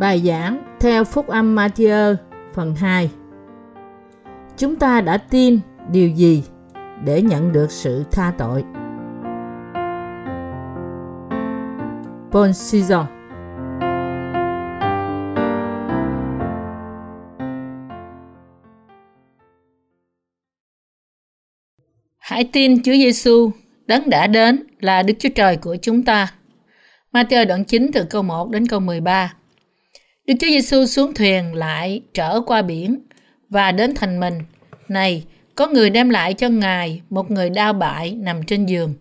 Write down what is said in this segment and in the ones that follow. Bài giảng theo Phúc Âm Ma-thi-ơ phần 2. Chúng ta đã tin điều gì để nhận được sự tha tội? Bon season. Hãy tin Chúa Giêsu đấng đã đến là Đức Chúa Trời của chúng ta. Ma-thi-ơ đoạn 9 từ câu 1 đến câu 13. Đức Chúa Giêsu xuống thuyền lại trở qua biển và đến thành mình. Này, có người đem lại cho Ngài một người đao bại nằm trên giường.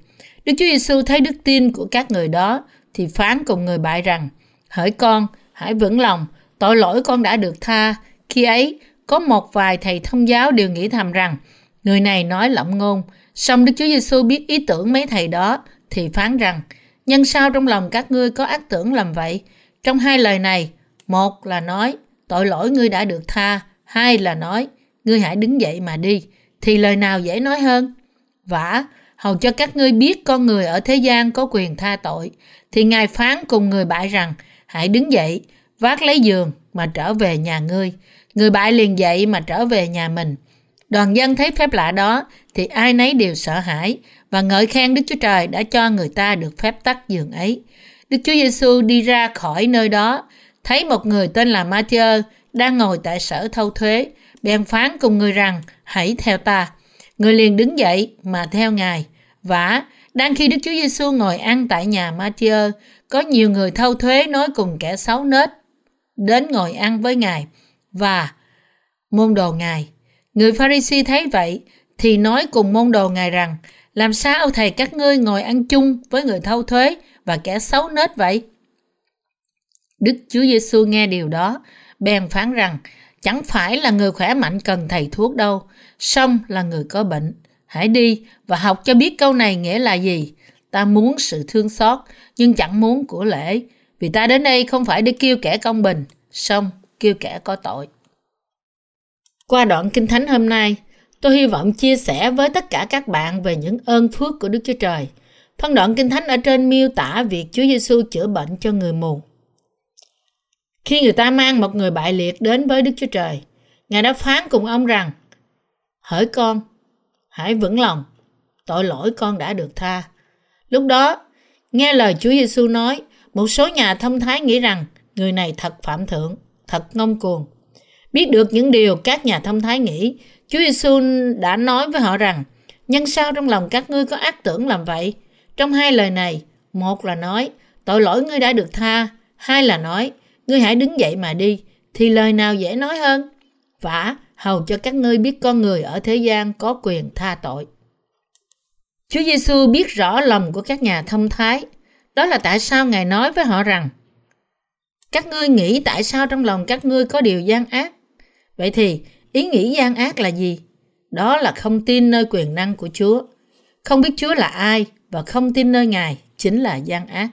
Đức Chúa Giêsu thấy đức tin của các người đó thì phán cùng người bại rằng: Hỡi con, hãy vững lòng, tội lỗi con đã được tha. Khi ấy, có một vài thầy thông giáo đều nghĩ thầm rằng: Người này nói lộng ngôn. Song Đức Chúa Giêsu biết ý tưởng mấy thầy đó thì phán rằng: Nhân sao trong lòng các ngươi có ác tưởng làm vậy? Trong hai lời này, một là nói tội lỗi ngươi đã được tha, hai là nói ngươi hãy đứng dậy mà đi, thì lời nào dễ nói hơn? Vả, hầu cho các ngươi biết con người ở thế gian có quyền tha tội, thì Ngài phán cùng người bại rằng: Hãy đứng dậy, vác lấy giường mà trở về nhà ngươi. Người bại liền dậy mà trở về nhà mình. Đoàn dân thấy phép lạ đó thì ai nấy đều sợ hãi và ngợi khen Đức Chúa Trời đã cho người ta được phép tắc giường ấy. Đức Chúa Giêsu đi ra khỏi nơi đó, thấy một người tên là Ma-thi-ơ đang ngồi tại sở thâu thuế, bèn phán cùng người rằng: Hãy theo ta. Người liền đứng dậy mà theo Ngài. Vả, đang khi Đức Chúa Giêsu ngồi ăn tại nhà Ma-thi-ơ, có nhiều người thâu thuế nói cùng kẻ xấu nết đến ngồi ăn với Ngài và môn đồ Ngài. Người Pha-ri-si thấy vậy thì nói cùng môn đồ Ngài rằng: Làm sao thầy các ngươi ngồi ăn chung với người thâu thuế và kẻ xấu nết vậy? Đức Chúa Giêsu nghe điều đó, bèn phán rằng: Chẳng phải là người khỏe mạnh cần thầy thuốc đâu, song là người có bệnh. Hãy đi và học cho biết câu này nghĩa là gì: Ta muốn sự thương xót, nhưng chẳng muốn của lễ, vì ta đến đây không phải để kêu kẻ công bình, song kêu kẻ có tội. Qua đoạn Kinh thánh hôm nay, tôi hy vọng chia sẻ với tất cả các bạn về những ơn phước của Đức Chúa Trời. Phân đoạn Kinh thánh ở trên miêu tả việc Chúa Giêsu chữa bệnh cho người mù. Khi người ta mang một người bại liệt đến với Đức Chúa Trời, Ngài đã phán cùng ông rằng: Hỡi con, hãy vững lòng, tội lỗi con đã được tha. Lúc đó, nghe lời Chúa Giêsu nói, một số nhà thông thái nghĩ rằng người này thật phạm thượng, thật ngông cuồng. Biết được những điều các nhà thông thái nghĩ, Chúa Giêsu đã nói với họ rằng: Nhân sao trong lòng các ngươi có ác tưởng làm vậy? Trong hai lời này, một là nói tội lỗi ngươi đã được tha, hai là nói ngươi hãy đứng dậy mà đi, thì lời nào dễ nói hơn? Vả, hầu cho các ngươi biết con người ở thế gian có quyền tha tội. Chúa Giêsu biết rõ lòng của các nhà thông thái. Đó là tại sao Ngài nói với họ rằng: Các ngươi nghĩ tại sao trong lòng các ngươi có điều gian ác? Vậy thì, ý nghĩ gian ác là gì? Đó là không tin nơi quyền năng của Chúa. Không biết Chúa là ai và không tin nơi Ngài chính là gian ác.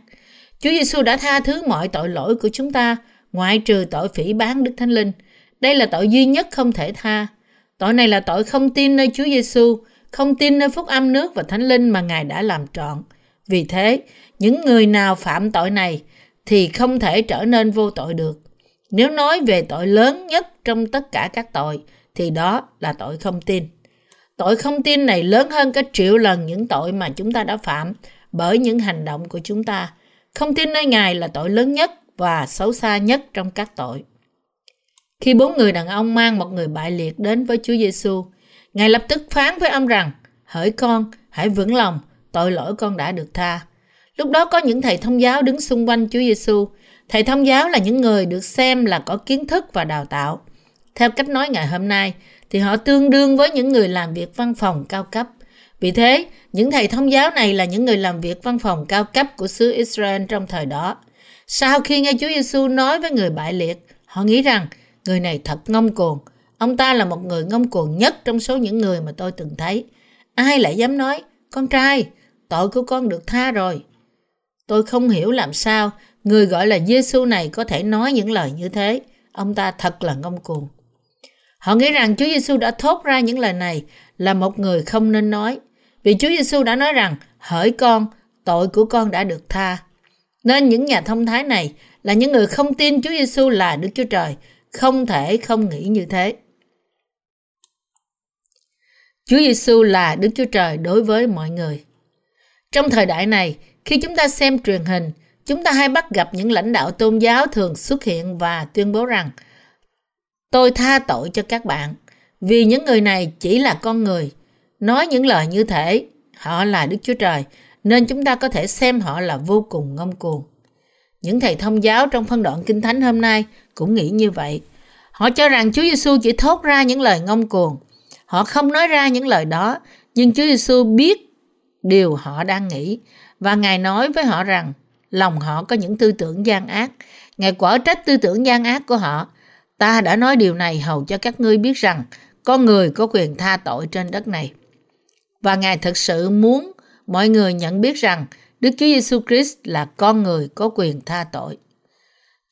Chúa Giêsu đã tha thứ mọi tội lỗi của chúng ta, ngoại trừ tội phỉ báng Đức Thánh Linh. Đây là tội duy nhất không thể tha. Tội này là tội không tin nơi Chúa Giêsu, không tin nơi Phúc Âm nước và Thánh Linh mà Ngài đã làm trọn. Vì thế, những người nào phạm tội này thì không thể trở nên vô tội được. Nếu nói về tội lớn nhất trong tất cả các tội, thì đó là tội không tin. Tội không tin này lớn hơn cả triệu lần những tội mà chúng ta đã phạm bởi những hành động của chúng ta. Không tin nơi Ngài là tội lớn nhất và xấu xa nhất trong các tội. Khi 4 người đàn ông mang một người bại liệt đến với Chúa Giêsu, Ngài lập tức phán với ông rằng: Hỡi con, hãy vững lòng, tội lỗi con đã được tha. Lúc đó có những thầy thông giáo đứng xung quanh Chúa Giêsu. Thầy thông giáo là những người được xem là có kiến thức và đào tạo. Theo cách nói ngày hôm nay, thì họ tương đương với những người làm việc văn phòng cao cấp. Vì thế, những thầy thông giáo này là những người làm việc văn phòng cao cấp của xứ Israel trong thời đó. Sau khi nghe Chúa Giêsu nói với người bại liệt, họ nghĩ rằng người này thật ngông cuồng. Ông ta là một người ngông cuồng nhất trong số những người mà tôi từng thấy. Ai lại dám nói: Con trai, tội của con được tha rồi. Tôi không hiểu làm sao người gọi là Giêsu này có thể nói những lời như thế. Ông ta thật là ngông cuồng. Họ nghĩ rằng Chúa Giêsu đã thốt ra những lời này là một người không nên nói. Vì Chúa Giêsu đã nói rằng: Hỡi con, tội của con đã được tha. Nên những nhà thông thái này là những người không tin Chúa Giêsu là Đức Chúa Trời, không thể không nghĩ như thế. Chúa Giêsu là Đức Chúa Trời đối với mọi người. Trong thời đại này, khi chúng ta xem truyền hình, chúng ta hay bắt gặp những lãnh đạo tôn giáo thường xuất hiện và tuyên bố rằng "Tôi tha tội cho các bạn, vì những người này chỉ là con người", nói những lời như thế. Họ là Đức Chúa Trời, nên chúng ta có thể xem họ là vô cùng ngông cuồng. Những thầy thông giáo trong phân đoạn Kinh Thánh hôm nay cũng nghĩ như vậy. Họ cho rằng Chúa Giêsu chỉ thốt ra những lời ngông cuồng. Họ không nói ra những lời đó, nhưng Chúa Giêsu biết điều họ đang nghĩ và Ngài nói với họ rằng lòng họ có những tư tưởng gian ác. Ngài quở trách tư tưởng gian ác của họ. "Ta đã nói điều này hầu cho các ngươi biết rằng con người có quyền tha tội trên đất này." Và Ngài thực sự muốn mọi người nhận biết rằng Đức Chúa Giêsu Christ là con người có quyền tha tội.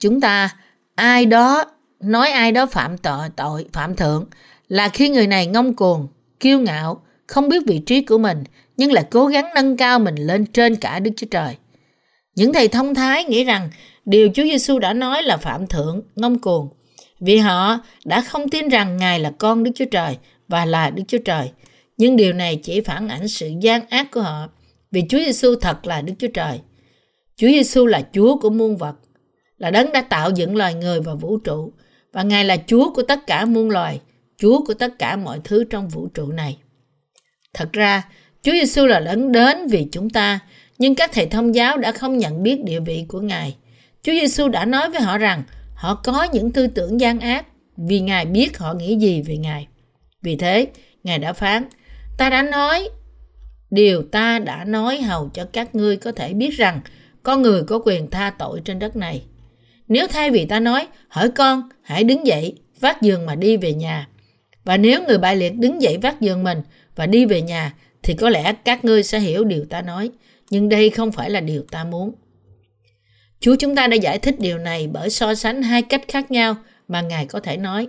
Chúng ta ai đó nói ai đó phạm thượng là khi người này ngông cuồng, kiêu ngạo, không biết vị trí của mình, nhưng lại cố gắng nâng cao mình lên trên cả Đức Chúa Trời. Những thầy thông thái nghĩ rằng điều Chúa Giêsu đã nói là phạm thượng, ngông cuồng, vì họ đã không tin rằng Ngài là con Đức Chúa Trời và là Đức Chúa Trời. Nhưng điều này chỉ phản ảnh sự gian ác của họ, vì Chúa Giêsu thật là Đức Chúa Trời. Chúa Giêsu là Chúa của muôn vật, là Đấng đã tạo dựng loài người và vũ trụ, và Ngài là Chúa của tất cả muôn loài, Chúa của tất cả mọi thứ trong vũ trụ này. Thật ra, Chúa Giêsu là Đấng đến vì chúng ta, nhưng các thầy thông giáo đã không nhận biết địa vị của Ngài. Chúa Giêsu đã nói với họ rằng họ có những tư tưởng gian ác, vì Ngài biết họ nghĩ gì về Ngài. Vì thế, Ngài đã phán: "Ta đã nói điều ta đã nói hầu cho các ngươi có thể biết rằng con người có quyền tha tội trên đất này. Nếu thay vì ta nói, hỡi con, hãy đứng dậy, vác giường mà đi về nhà, và nếu người bại liệt đứng dậy vác giường mình và đi về nhà, thì có lẽ các ngươi sẽ hiểu điều ta nói, nhưng đây không phải là điều ta muốn." Chúa chúng ta đã giải thích điều này bởi so sánh hai cách khác nhau mà Ngài có thể nói.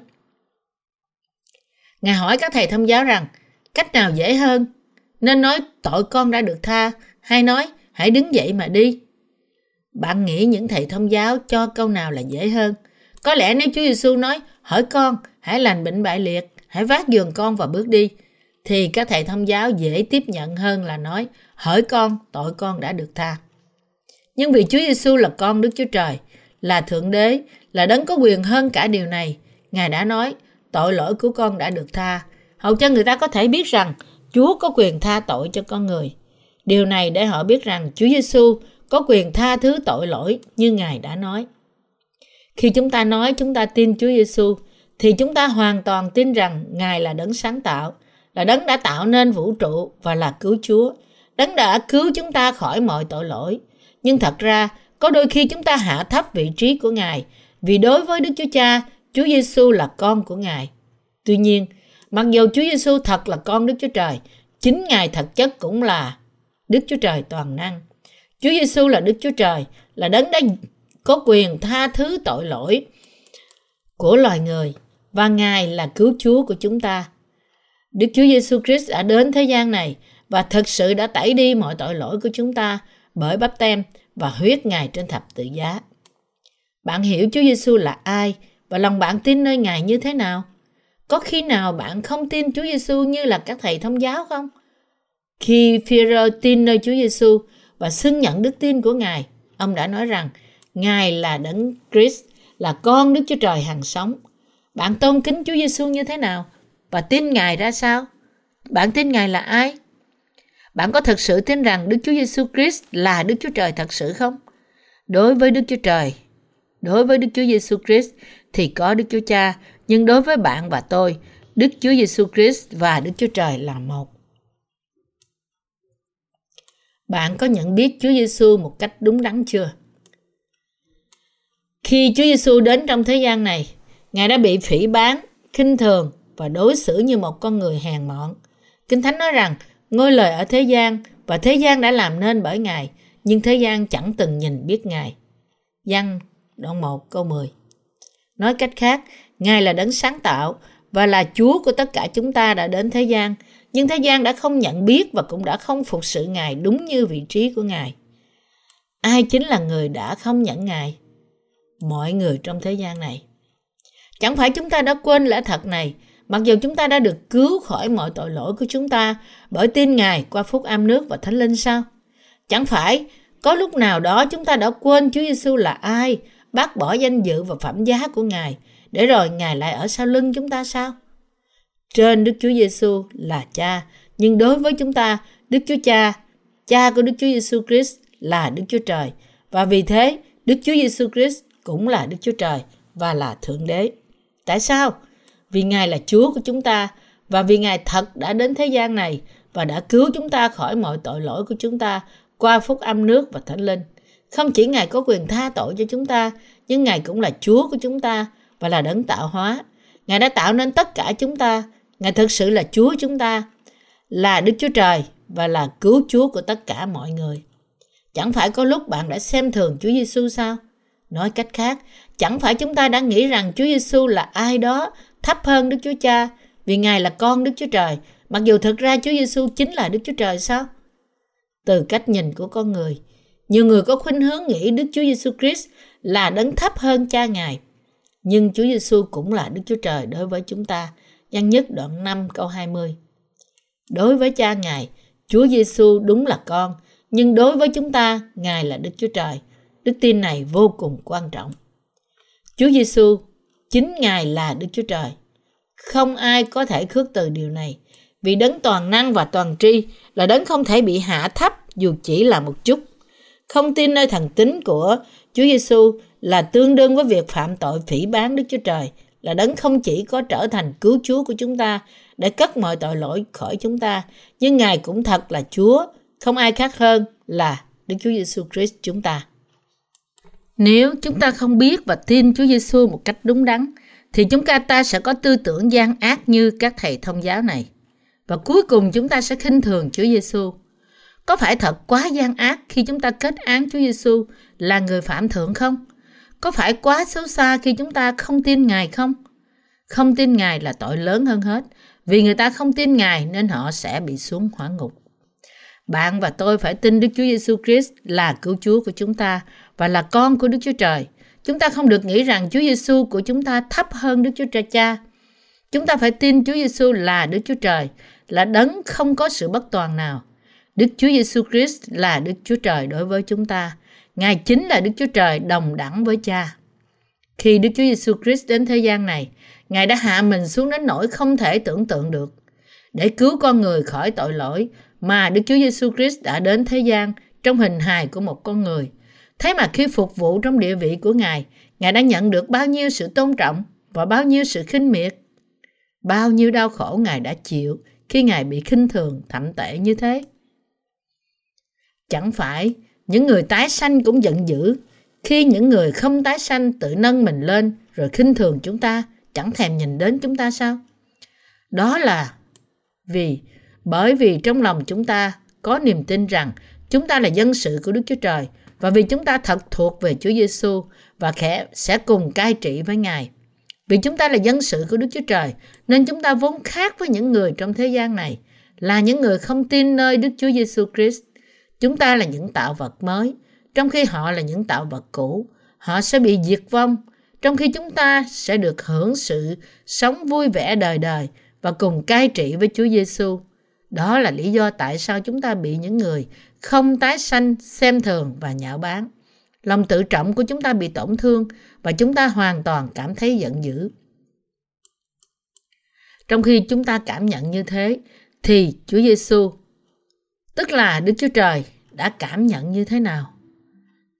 Ngài hỏi các thầy thông giáo rằng cách nào dễ hơn, nên nói tội con đã được tha, hay nói hãy đứng dậy mà đi. Bạn nghĩ những thầy thông giáo cho câu nào là dễ hơn? Có lẽ nếu Chúa Giêsu nói hỏi con, hãy lành bệnh bại liệt, hãy vác giường con và bước đi, thì các thầy thông giáo dễ tiếp nhận hơn là nói hỏi con, tội con đã được tha. Nhưng vì Chúa Giêsu là con Đức Chúa Trời, là Thượng Đế, là Đấng có quyền hơn cả điều này, Ngài đã nói tội lỗi của con đã được tha, hầu cho người ta có thể biết rằng Chúa có quyền tha tội cho con người. Điều này để họ biết rằng Chúa Giêsu có quyền tha thứ tội lỗi như Ngài đã nói. Khi chúng ta nói chúng ta tin Chúa Giêsu, thì chúng ta hoàn toàn tin rằng Ngài là Đấng sáng tạo, là Đấng đã tạo nên vũ trụ và là cứu Chúa, Đấng đã cứu chúng ta khỏi mọi tội lỗi. Nhưng thật ra, có đôi khi chúng ta hạ thấp vị trí của Ngài, vì đối với Đức Chúa Cha, Chúa Giêsu là con của Ngài. Tuy nhiên, mặc dù Chúa Giêsu thật là con Đức Chúa Trời, chính Ngài thực chất cũng là Đức Chúa Trời toàn năng. Chúa Giêsu là Đức Chúa Trời, là Đấng đã có quyền tha thứ tội lỗi của loài người, và Ngài là cứu Chúa của chúng ta. Đức Chúa Giêsu Christ đã đến thế gian này và thực sự đã tẩy đi mọi tội lỗi của chúng ta bởi báp têm và huyết Ngài trên thập tự giá. Bạn hiểu Chúa Giêsu là ai và lòng bạn tin nơi Ngài như thế nào? Có khi nào bạn không tin Chúa Giêsu như là các thầy thông giáo không? Khi Phi-e-rơ tin nơi Chúa Giêsu và xưng nhận đức tin của Ngài, ông đã nói rằng Ngài là Đấng Christ, là con Đức Chúa Trời hằng sống. Bạn tôn kính Chúa Giêsu như thế nào và tin Ngài ra sao? Bạn tin Ngài là ai? Bạn có thực sự tin rằng Đức Chúa Giêsu Christ là Đức Chúa Trời thật sự không? Đối với Đức Chúa Giêsu Christ thì có Đức Chúa Cha, nhưng đối với bạn và tôi, Đức Chúa Giêsu Christ và Đức Chúa Trời là một. Bạn có nhận biết Chúa Giêsu một cách đúng đắn chưa? Khi Chúa Giêsu đến trong thế gian này, Ngài đã bị phỉ báng, khinh thường và đối xử như một con người hèn mọn. Kinh Thánh nói rằng ngôi lời ở thế gian và thế gian đã làm nên bởi Ngài, nhưng thế gian chẳng từng nhìn biết Ngài. Giăng đoạn 1 câu 10. Nói cách khác, Ngài là Đấng sáng tạo và là Chúa của tất cả chúng ta đã đến thế gian, nhưng thế gian đã không nhận biết và cũng đã không phục sự Ngài đúng như vị trí của Ngài. Ai chính là người đã không nhận Ngài? mọi người trong thế gian này. Chẳng phải chúng ta đã quên lẽ thật này, mặc dù chúng ta đã được cứu khỏi mọi tội lỗi của chúng ta bởi tin Ngài qua phúc âm nước và Thánh Linh sao? Chẳng phải có lúc nào đó chúng ta đã quên Chúa Giêsu là ai, bác bỏ danh dự và phẩm giá của Ngài, để rồi Ngài lại ở sau lưng chúng ta sao? Trên Đức Chúa Giêsu là Cha, nhưng đối với chúng ta, Đức Chúa Cha, Cha của Đức Chúa Giêsu Christ là Đức Chúa Trời, và vì thế Đức Chúa Giêsu Christ cũng là Đức Chúa Trời và là Thượng Đế. Tại sao? Vì Ngài là Chúa của chúng ta, và vì Ngài thật đã đến thế gian này và đã cứu chúng ta khỏi mọi tội lỗi của chúng ta qua phúc âm nước và Thánh Linh. Không chỉ Ngài có quyền tha tội cho chúng ta, nhưng Ngài cũng là Chúa của chúng ta và là đấng tạo hóa. Ngài đã tạo nên tất cả chúng ta. Ngài thực sự là Chúa chúng ta, là Đức Chúa Trời và là cứu Chúa của tất cả mọi người. Chẳng phải có lúc bạn đã xem thường Chúa Giêsu sao? Nói cách khác, chẳng phải chúng ta đã nghĩ rằng Chúa Giêsu là ai đó thấp hơn Đức Chúa Cha vì Ngài là con Đức Chúa Trời, mặc dù thực ra Chúa Giêsu chính là Đức Chúa Trời sao? Từ cách nhìn của con người, nhiều người có khuynh hướng nghĩ Đức Chúa Giêsu Christ là đấng thấp hơn Cha Ngài. Nhưng Chúa Giêsu cũng là Đức Chúa Trời đối với chúng ta. Giăng nhất đoạn 5 câu 20. Đối với Cha Ngài, Chúa Giêsu đúng là con, nhưng đối với chúng ta, Ngài là Đức Chúa Trời. Đức tin này vô cùng quan trọng. Chúa Giêsu chính Ngài là Đức Chúa Trời. Không ai có thể khước từ điều này, vì đấng toàn năng và toàn tri là đấng không thể bị hạ thấp dù chỉ là một chút. Không tin nơi thần tính của Chúa Giêsu là tương đương với việc phạm tội phỉ báng Đức Chúa Trời, là đấng không chỉ có trở thành cứu Chúa của chúng ta để cất mọi tội lỗi khỏi chúng ta, nhưng Ngài cũng thật là Chúa, không ai khác hơn là Đức Chúa Giêsu Christ chúng ta. Nếu chúng ta không biết và tin Chúa Giêsu một cách đúng đắn, thì chúng ta sẽ có tư tưởng gian ác như các thầy thông giáo này. Và cuối cùng chúng ta sẽ khinh thường Chúa Giêsu. Có phải thật quá gian ác khi chúng ta kết án Chúa Giêsu là người phạm thượng không? Có phải quá xấu xa khi chúng ta không tin Ngài không? Không tin Ngài là tội lớn hơn hết. Vì người ta không tin Ngài nên họ sẽ bị xuống hỏa ngục. Bạn và tôi phải tin Đức Chúa Giêsu Christ là cứu Chúa của chúng ta và là con của Đức Chúa Trời. Chúng ta không được nghĩ rằng Chúa Giêsu của chúng ta thấp hơn Đức Chúa Trời Cha. Chúng ta phải tin Chúa Giêsu là Đức Chúa Trời, là đấng không có sự bất toàn nào. Đức Chúa Giêsu Christ là Đức Chúa Trời đối với chúng ta. Ngài chính là Đức Chúa Trời đồng đẳng với Cha. Khi Đức Chúa Giêsu Christ đến thế gian này, Ngài đã hạ mình xuống đến nỗi không thể tưởng tượng được. Để cứu con người khỏi tội lỗi mà Đức Chúa Giêsu Christ đã đến thế gian trong hình hài của một con người. Thế mà khi phục vụ trong địa vị của Ngài, Ngài đã nhận được bao nhiêu sự tôn trọng và bao nhiêu sự khinh miệt. Bao nhiêu đau khổ Ngài đã chịu khi Ngài bị khinh thường thậm tệ như thế. Chẳng phải những người tái sanh cũng giận dữ khi những người không tái sanh tự nâng mình lên rồi khinh thường chúng ta, chẳng thèm nhìn đến chúng ta sao? Đó là bởi vì trong lòng chúng ta có niềm tin rằng chúng ta là dân sự của Đức Chúa Trời, và vì chúng ta thật thuộc về Chúa Giêsu và sẽ cùng cai trị với Ngài. Vì chúng ta là dân sự của Đức Chúa Trời nên chúng ta vốn khác với những người trong thế gian này, là những người không tin nơi Đức Chúa Giêsu Christ. Chúng ta là những tạo vật mới, trong khi họ là những tạo vật cũ. Họ sẽ bị diệt vong, trong khi chúng ta sẽ được hưởng sự sống vui vẻ đời đời và cùng cai trị với Chúa Giêsu. Đó là lý do tại sao chúng ta bị những người không tái sanh xem thường và nhạo báng. Lòng tự trọng của chúng ta bị tổn thương và chúng ta hoàn toàn cảm thấy giận dữ. Trong khi chúng ta cảm nhận như thế, thì Chúa Giêsu, tức là Đức Chúa Trời, đã cảm nhận như thế nào?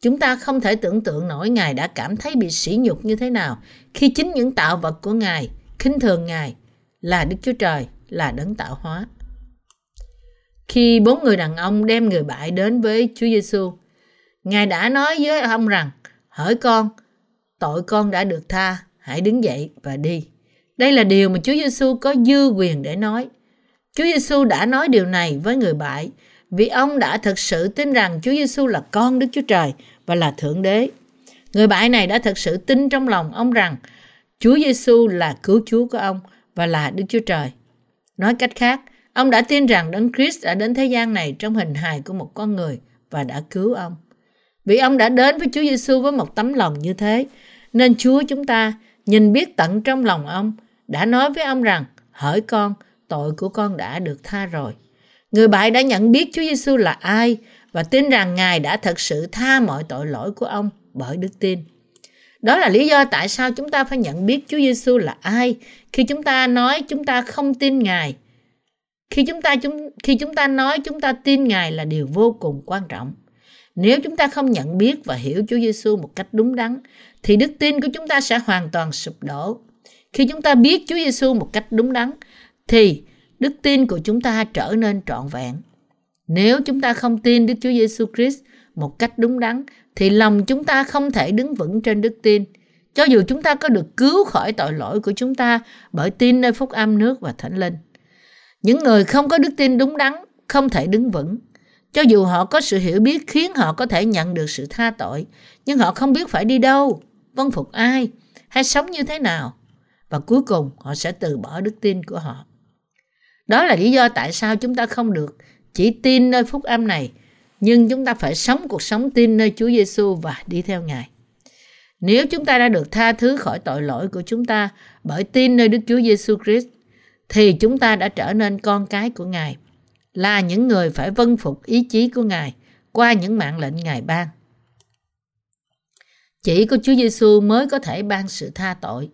Chúng ta không thể tưởng tượng nổi Ngài đã cảm thấy bị sỉ nhục như thế nào khi chính những tạo vật của Ngài khinh thường Ngài là Đức Chúa Trời, là đấng tạo hóa. Khi 4 người đàn ông đem người bại đến với Chúa Giêsu, Ngài đã nói với ông rằng: "Hỡi con, tội con đã được tha, hãy đứng dậy và đi." Đây là điều mà Chúa Giêsu có dư quyền để nói. Chúa Giêsu đã nói điều này với người bại vì ông đã thực sự tin rằng Chúa Giêsu là con Đức Chúa Trời và là Thượng Đế. Người bại này đã thực sự tin trong lòng ông rằng Chúa Giêsu là cứu Chúa của ông và là Đức Chúa Trời. Nói cách khác, ông đã tin rằng Đấng Christ đã đến thế gian này trong hình hài của một con người và đã cứu ông. Vì ông đã đến với Chúa Giêsu với một tấm lòng như thế, nên Chúa chúng ta nhìn biết tận trong lòng ông, đã nói với ông rằng: hỡi con, tội của con đã được tha rồi. Người bại đã nhận biết Chúa Giêsu là ai và tin rằng Ngài đã thật sự tha mọi tội lỗi của ông bởi đức tin. Đó là lý do tại sao chúng ta phải nhận biết Chúa Giêsu là ai khi chúng ta nói chúng ta không tin Ngài. Khi chúng ta nói chúng ta tin Ngài là điều vô cùng quan trọng. Nếu chúng ta không nhận biết và hiểu Chúa Giêsu một cách đúng đắn, thì đức tin của chúng ta sẽ hoàn toàn sụp đổ. Khi chúng ta biết Chúa Giêsu một cách đúng đắn, thì đức tin của chúng ta trở nên trọn vẹn. Nếu chúng ta không tin Đức Chúa Giêsu Christ một cách đúng đắn, thì lòng chúng ta không thể đứng vững trên đức tin, cho dù chúng ta có được cứu khỏi tội lỗi của chúng ta bởi tin nơi Phúc Âm nước và Thánh Linh. Những người không có đức tin đúng đắn không thể đứng vững, cho dù họ có sự hiểu biết khiến họ có thể nhận được sự tha tội, nhưng họ không biết phải đi đâu, vâng phục ai, hay sống như thế nào. Và cuối cùng họ sẽ từ bỏ đức tin của họ. Đó là lý do tại sao chúng ta không được chỉ tin nơi Phúc Âm này, nhưng chúng ta phải sống cuộc sống tin nơi Chúa Giêsu và đi theo Ngài. Nếu chúng ta đã được tha thứ khỏi tội lỗi của chúng ta bởi tin nơi Đức Chúa Giêsu Christ, thì chúng ta đã trở nên con cái của Ngài, là những người phải vâng phục ý chí của Ngài qua những mạng lệnh Ngài ban. Chỉ có Chúa Giêsu mới có thể ban sự tha tội.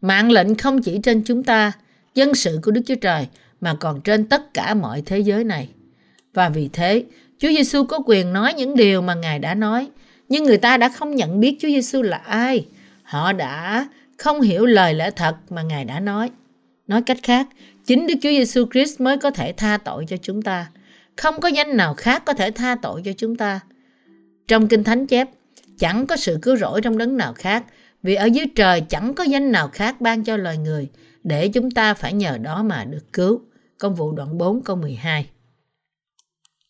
Mạng lệnh không chỉ trên chúng ta, dân sự của Đức Chúa Trời, mà còn trên tất cả mọi thế giới này. Và vì thế, Chúa Giêsu có quyền nói những điều mà Ngài đã nói, nhưng người ta đã không nhận biết Chúa Giêsu là ai. Họ đã không hiểu lời lẽ thật mà Ngài đã nói. Nói cách khác, chính Đức Chúa Giêsu Christ mới có thể tha tội cho chúng ta. Không có danh nào khác có thể tha tội cho chúng ta. Trong Kinh Thánh chép, chẳng có sự cứu rỗi trong đấng nào khác, vì ở dưới trời chẳng có danh nào khác ban cho loài người để chúng ta phải nhờ đó mà được cứu. Công vụ đoạn 4 câu 12.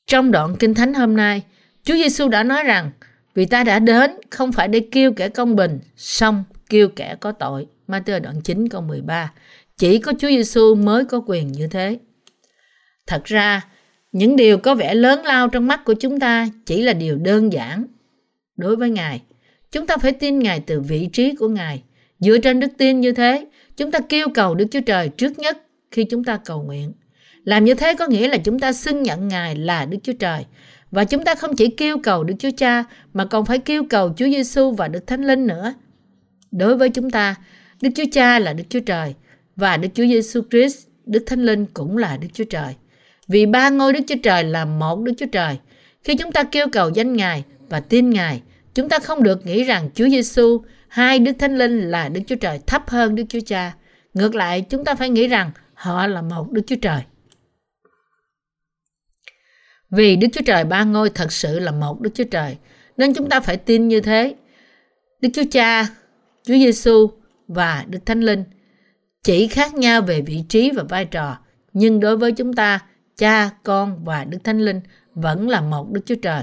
Trong đoạn Kinh Thánh hôm nay, Chúa Giêsu đã nói rằng: vì ta đã đến không phải để kêu kẻ công bình, song kêu kẻ có tội. Ma-thi-ơ đoạn 9 câu 13. Chỉ có Chúa Giêsu mới có quyền như thế. Thật ra, những điều có vẻ lớn lao trong mắt của chúng ta chỉ là điều đơn giản đối với Ngài. Chúng ta phải tin Ngài từ vị trí của Ngài. Dựa trên đức tin như thế, chúng ta kêu cầu Đức Chúa Trời trước nhất khi chúng ta cầu nguyện. Làm như thế có nghĩa là chúng ta xưng nhận Ngài là Đức Chúa Trời. Và chúng ta không chỉ kêu cầu Đức Chúa Cha mà còn phải kêu cầu Chúa Giêsu và Đức Thánh Linh nữa. Đối với chúng ta, Đức Chúa Cha là Đức Chúa Trời và Đức Chúa Giêsu Christ, Đức Thánh Linh cũng là Đức Chúa Trời. Vì ba ngôi Đức Chúa Trời là một Đức Chúa Trời. Khi chúng ta kêu cầu danh Ngài và tin Ngài, chúng ta không được nghĩ rằng Chúa Giêsu hay Đức Thánh Linh là Đức Chúa Trời thấp hơn Đức Chúa Cha. Ngược lại, chúng ta phải nghĩ rằng họ là một Đức Chúa Trời. Vì Đức Chúa Trời ba ngôi thật sự là một Đức Chúa Trời, nên chúng ta phải tin như thế. Đức Chúa Cha, Chúa Giêsu và Đức Thánh Linh chỉ khác nhau về vị trí và vai trò, nhưng đối với chúng ta, Cha, Con và Đức Thánh Linh vẫn là một Đức Chúa Trời.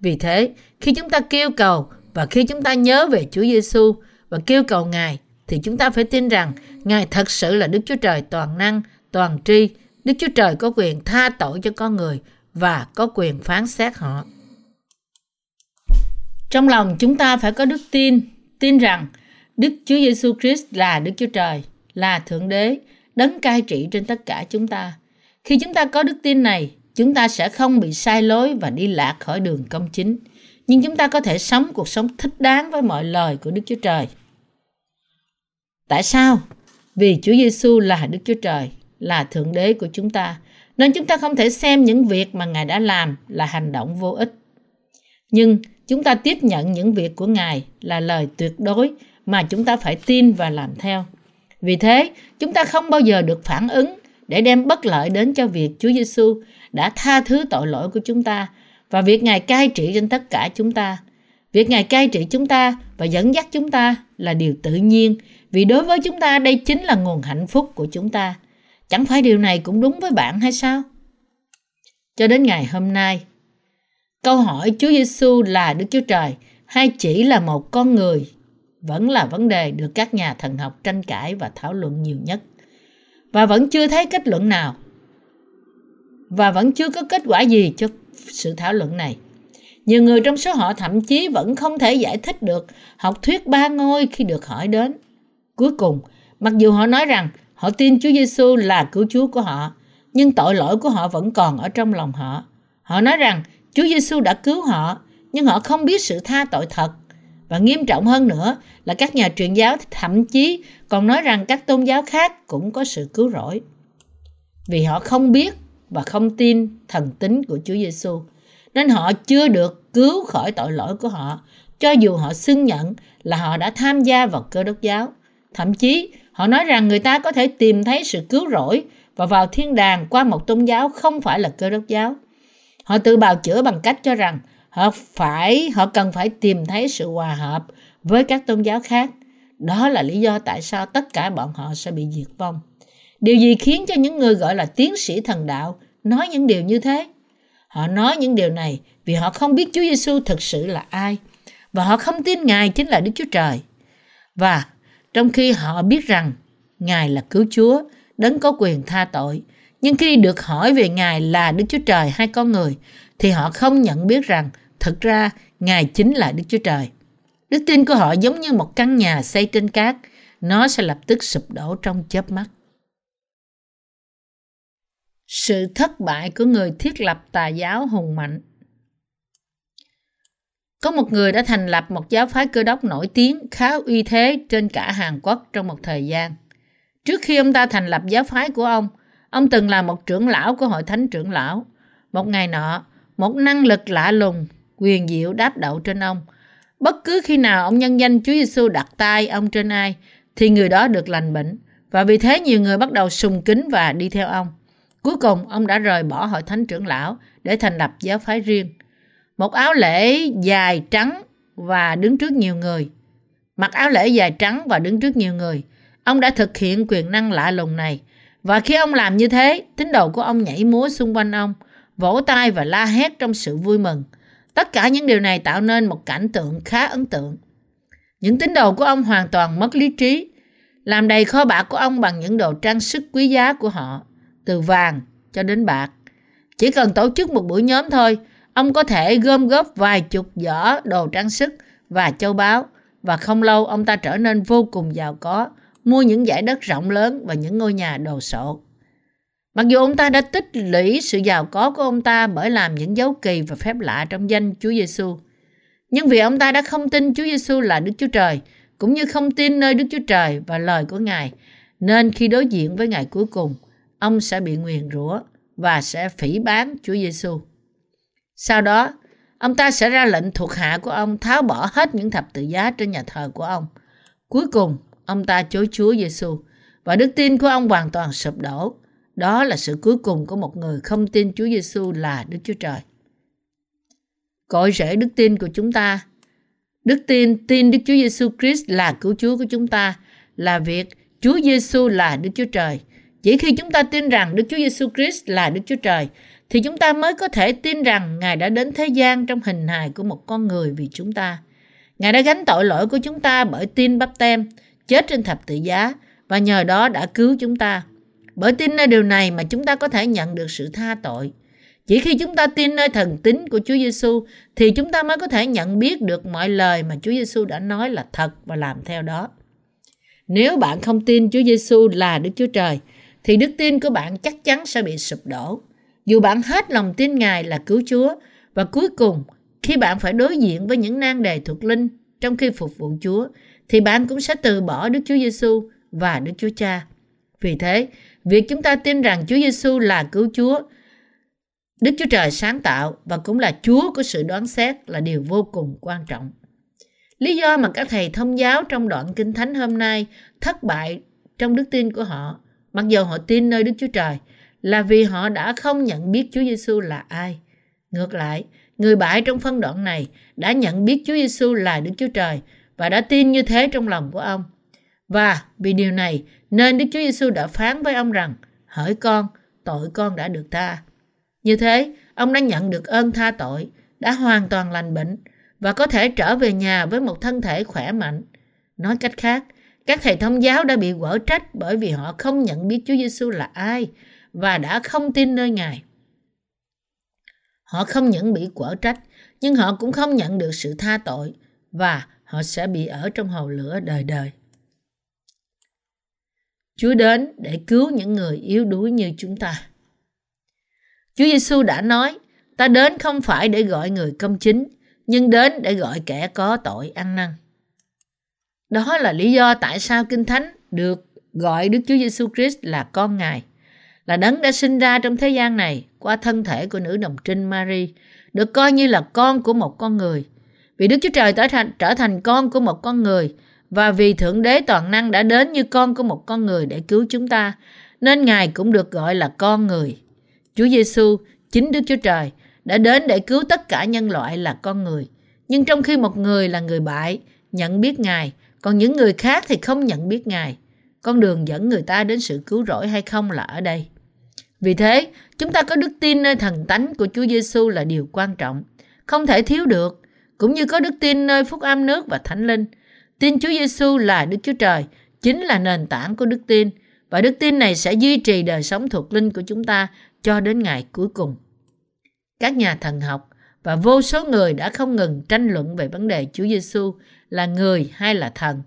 Vì thế, khi chúng ta kêu cầu và khi chúng ta nhớ về Chúa Giêsu và kêu cầu Ngài, thì chúng ta phải tin rằng Ngài thật sự là Đức Chúa Trời toàn năng, toàn tri. Đức Chúa Trời có quyền tha tội cho con người và có quyền phán xét họ. Trong lòng chúng ta phải có đức tin, tin rằng Đức Chúa Giêsu Christ là Đức Chúa Trời, là Thượng Đế, đấng cai trị trên tất cả chúng ta. Khi chúng ta có đức tin này, chúng ta sẽ không bị sai lối và đi lạc khỏi đường công chính, nhưng chúng ta có thể sống cuộc sống thích đáng với mọi lời của Đức Chúa Trời. Tại sao? Vì Chúa Giêsu là Đức Chúa Trời, là Thượng Đế của chúng ta, nên chúng ta không thể xem những việc mà Ngài đã làm là hành động vô ích. Nhưng chúng ta tiếp nhận những việc của Ngài là lời tuyệt đối mà chúng ta phải tin và làm theo. Vì thế, chúng ta không bao giờ được phản ứng để đem bất lợi đến cho việc Chúa Giêsu đã tha thứ tội lỗi của chúng ta và việc Ngài cai trị trên tất cả chúng ta. Việc Ngài cai trị chúng ta và dẫn dắt chúng ta là điều tự nhiên, vì đối với chúng ta đây chính là nguồn hạnh phúc của chúng ta. Chẳng phải điều này cũng đúng với bạn hay sao? Cho đến ngày hôm nay, câu hỏi Chúa Giêsu là Đức Chúa Trời hay chỉ là một con người vẫn là vấn đề được các nhà thần học tranh cãi và thảo luận nhiều nhất. Và vẫn chưa thấy kết luận nào. Và vẫn chưa có kết quả gì cho sự thảo luận này. Nhiều người trong số họ thậm chí vẫn không thể giải thích được học thuyết ba ngôi khi được hỏi đến. Cuối cùng, mặc dù họ nói rằng họ tin Chúa Giêsu là cứu Chúa của họ, nhưng tội lỗi của họ vẫn còn ở trong lòng họ. Họ nói rằng Chúa Giêsu đã cứu họ, nhưng họ không biết sự tha tội thật. Và nghiêm trọng hơn nữa là các nhà truyền giáo thậm chí còn nói rằng các tôn giáo khác cũng có sự cứu rỗi. Vì họ không biết và không tin thần tính của Chúa Giêsu, nên họ chưa được cứu khỏi tội lỗi của họ, cho dù họ xưng nhận là họ đã tham gia vào Cơ Đốc giáo. Thậm chí, họ nói rằng người ta có thể tìm thấy sự cứu rỗi và vào thiên đàng qua một tôn giáo không phải là Cơ Đốc giáo. Họ tự bào chữa bằng cách cho rằng họ cần phải tìm thấy sự hòa hợp với các tôn giáo khác. Đó là lý do tại sao tất cả bọn họ sẽ bị diệt vong. Điều gì khiến cho những người gọi là tiến sĩ thần đạo nói những điều như thế? Họ nói những điều này vì họ không biết Chúa Giêsu thực sự là ai, và họ không tin Ngài chính là Đức Chúa Trời. Và trong khi họ biết rằng Ngài là cứu Chúa, Đấng có quyền tha tội, nhưng khi được hỏi về Ngài là Đức Chúa Trời hay con người, thì họ không nhận biết rằng thực ra Ngài chính là Đức Chúa Trời. Đức tin của họ giống như một căn nhà xây trên cát, nó sẽ lập tức sụp đổ trong chớp mắt. Sự thất bại của người thiết lập tà giáo hùng mạnh. Có một người đã thành lập một giáo phái Cơ Đốc nổi tiếng, khá uy thế trên cả Hàn Quốc trong một thời gian. Trước khi ông ta thành lập giáo phái của ông từng là một trưởng lão của hội thánh trưởng lão. Một ngày nọ, một năng lực lạ lùng, quyền diệu đáp đậu trên ông. Bất cứ khi nào ông nhân danh Chúa Giêsu đặt tay ông trên ai, thì người đó được lành bệnh. Và vì thế nhiều người bắt đầu sùng kính và đi theo ông. Cuối cùng, ông đã rời bỏ hội thánh trưởng lão để thành lập giáo phái riêng. Một áo lễ dài trắng và đứng trước nhiều người. Mặc áo lễ dài trắng và đứng trước nhiều người, ông đã thực hiện quyền năng lạ lùng này. Và khi ông làm như thế, tín đồ của ông nhảy múa xung quanh ông, vỗ tay và la hét trong sự vui mừng. Tất cả những điều này tạo nên một cảnh tượng khá ấn tượng. Những tín đồ của ông hoàn toàn mất lý trí, làm đầy kho bạc của ông bằng những đồ trang sức quý giá của họ, từ vàng cho đến bạc. Chỉ cần tổ chức một buổi nhóm thôi, ông có thể gom góp vài chục giỏ đồ trang sức và châu báu, và không lâu ông ta trở nên vô cùng giàu có, mua những dải đất rộng lớn và những ngôi nhà đồ sộ. Mặc dù ông ta đã tích lũy sự giàu có của ông ta bởi làm những dấu kỳ và phép lạ trong danh Chúa Giêsu, nhưng vì ông ta đã không tin Chúa Giêsu là Đức Chúa Trời, cũng như không tin nơi Đức Chúa Trời và lời của Ngài, nên khi đối diện với ngày cuối cùng, ông sẽ bị nguyền rủa và sẽ phỉ báng Chúa Giêsu. Sau đó, ông ta sẽ ra lệnh thuộc hạ của ông tháo bỏ hết những thập tự giá trên nhà thờ của ông. Cuối cùng, ông ta chối Chúa Giêsu và đức tin của ông hoàn toàn sụp đổ. Đó là sự cuối cùng của một người không tin Chúa Giêsu là Đức Chúa Trời. Cội rễ đức tin của chúng ta, đức tin Đức Chúa Giêsu Christ là cứu Chúa của chúng ta là việc Chúa Giêsu là Đức Chúa Trời. Chỉ khi chúng ta tin rằng Đức Chúa Giêsu Christ là Đức Chúa Trời, thì chúng ta mới có thể tin rằng Ngài đã đến thế gian trong hình hài của một con người vì chúng ta. Ngài đã gánh tội lỗi của chúng ta bởi tin Báp-têm, chết trên thập tự giá và nhờ đó đã cứu chúng ta. Bởi tin nơi điều này mà chúng ta có thể nhận được sự tha tội. Chỉ khi chúng ta tin nơi thần tính của Chúa Giêsu thì chúng ta mới có thể nhận biết được mọi lời mà Chúa Giêsu đã nói là thật và làm theo đó. Nếu bạn không tin Chúa Giêsu là Đức Chúa Trời, thì đức tin của bạn chắc chắn sẽ bị sụp đổ. Dù bạn hết lòng tin Ngài là cứu Chúa, và cuối cùng, khi bạn phải đối diện với những nan đề thuộc linh trong khi phục vụ Chúa, thì bạn cũng sẽ từ bỏ Đức Chúa Giêsu và Đức Chúa Cha. Vì thế, việc chúng ta tin rằng Chúa Giêsu là cứu Chúa, Đức Chúa Trời sáng tạo và cũng là Chúa của sự đoán xét là điều vô cùng quan trọng. Lý do mà các thầy thông giáo trong đoạn Kinh Thánh hôm nay thất bại trong đức tin của họ, mặc dù họ tin nơi Đức Chúa Trời, là vì họ đã không nhận biết Chúa Giêsu là ai. Ngược lại, người bại trong phân đoạn này đã nhận biết Chúa Giêsu là Đức Chúa Trời và đã tin như thế trong lòng của ông. Và vì điều này nên Đức Chúa Giêsu đã phán với ông rằng: "Hỡi con, tội con đã được tha." Như thế, ông đã nhận được ơn tha tội, đã hoàn toàn lành bệnh và có thể trở về nhà với một thân thể khỏe mạnh. Nói cách khác, các thầy thông giáo đã bị quở trách bởi vì họ không nhận biết Chúa Giêsu là ai và đã không tin nơi Ngài. Họ không những bị quở trách, nhưng họ cũng không nhận được sự tha tội, và họ sẽ bị ở trong hầu lửa đời đời. Chúa đến để cứu những người yếu đuối như chúng ta. Chúa Giêsu đã nói, ta đến không phải để gọi người công chính, nhưng đến để gọi kẻ có tội ăn năn. Đó là lý do tại sao Kinh Thánh được gọi Đức Chúa Giêsu Christ là con Ngài, là Đấng đã sinh ra trong thế gian này qua thân thể của nữ đồng trinh Mary, được coi như là con của một con người. Vì Đức Chúa Trời trở thành con của một con người, và vì Thượng Đế toàn năng đã đến như con của một con người để cứu chúng ta, nên Ngài cũng được gọi là con người. Chúa Giêsu, chính Đức Chúa Trời, đã đến để cứu tất cả nhân loại là con người. Nhưng trong khi một người là người bại nhận biết Ngài, còn những người khác thì không nhận biết Ngài, con đường dẫn người ta đến sự cứu rỗi hay không là ở đây. Vì thế, chúng ta có đức tin nơi thần tánh của Chúa Giêsu là điều quan trọng, không thể thiếu được, cũng như có đức tin nơi Phúc Âm nước và Thánh Linh. Tin Chúa Giêsu là Đức Chúa Trời chính là nền tảng của đức tin, và đức tin này sẽ duy trì đời sống thuộc linh của chúng ta cho đến ngày cuối cùng. Các nhà thần học và vô số người đã không ngừng tranh luận về vấn đề Chúa Giêsu là người hay là thần,